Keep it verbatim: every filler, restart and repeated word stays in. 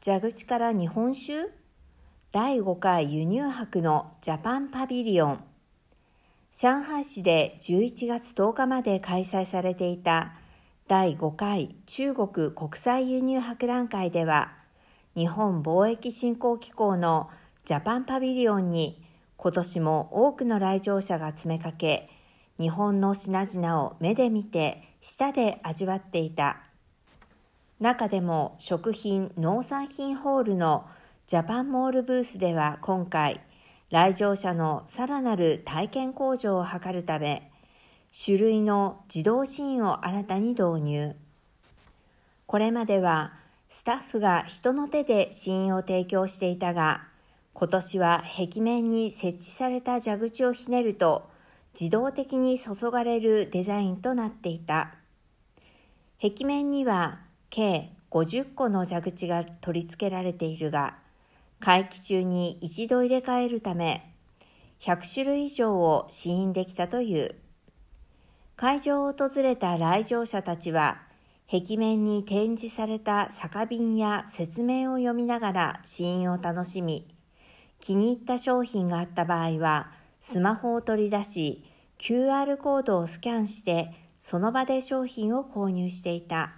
蛇口から日本酒だいごかい輸入博のジャパンパビリオン。上海市でじゅういちがつとおかまで開催されていただいごかい中国国際輸入博覧会では、日本貿易振興機構のジャパンパビリオンに今年も多くの来場者が詰めかけ、日本の品々を目で見て舌で味わっていた。中でも食品・農産品ホールのジャパンモールブースでは今回、来場者のさらなる体験向上を図るため、種類の自動試飲を新たに導入。これまではスタッフが人の手で試飲を提供していたが、今年は壁面に設置された蛇口をひねると、自動的に注がれるデザインとなっていた。壁面には計ごじゅっこの蛇口が取り付けられているが、会期中に一度入れ替えるため、ひゃくしゅるい以上を試飲できたという。会場を訪れた来場者たちは、壁面に展示された酒瓶や説明を読みながら試飲を楽しみ、気に入った商品があった場合は、スマホを取り出し、キューアールコードをスキャンして、その場で商品を購入していた。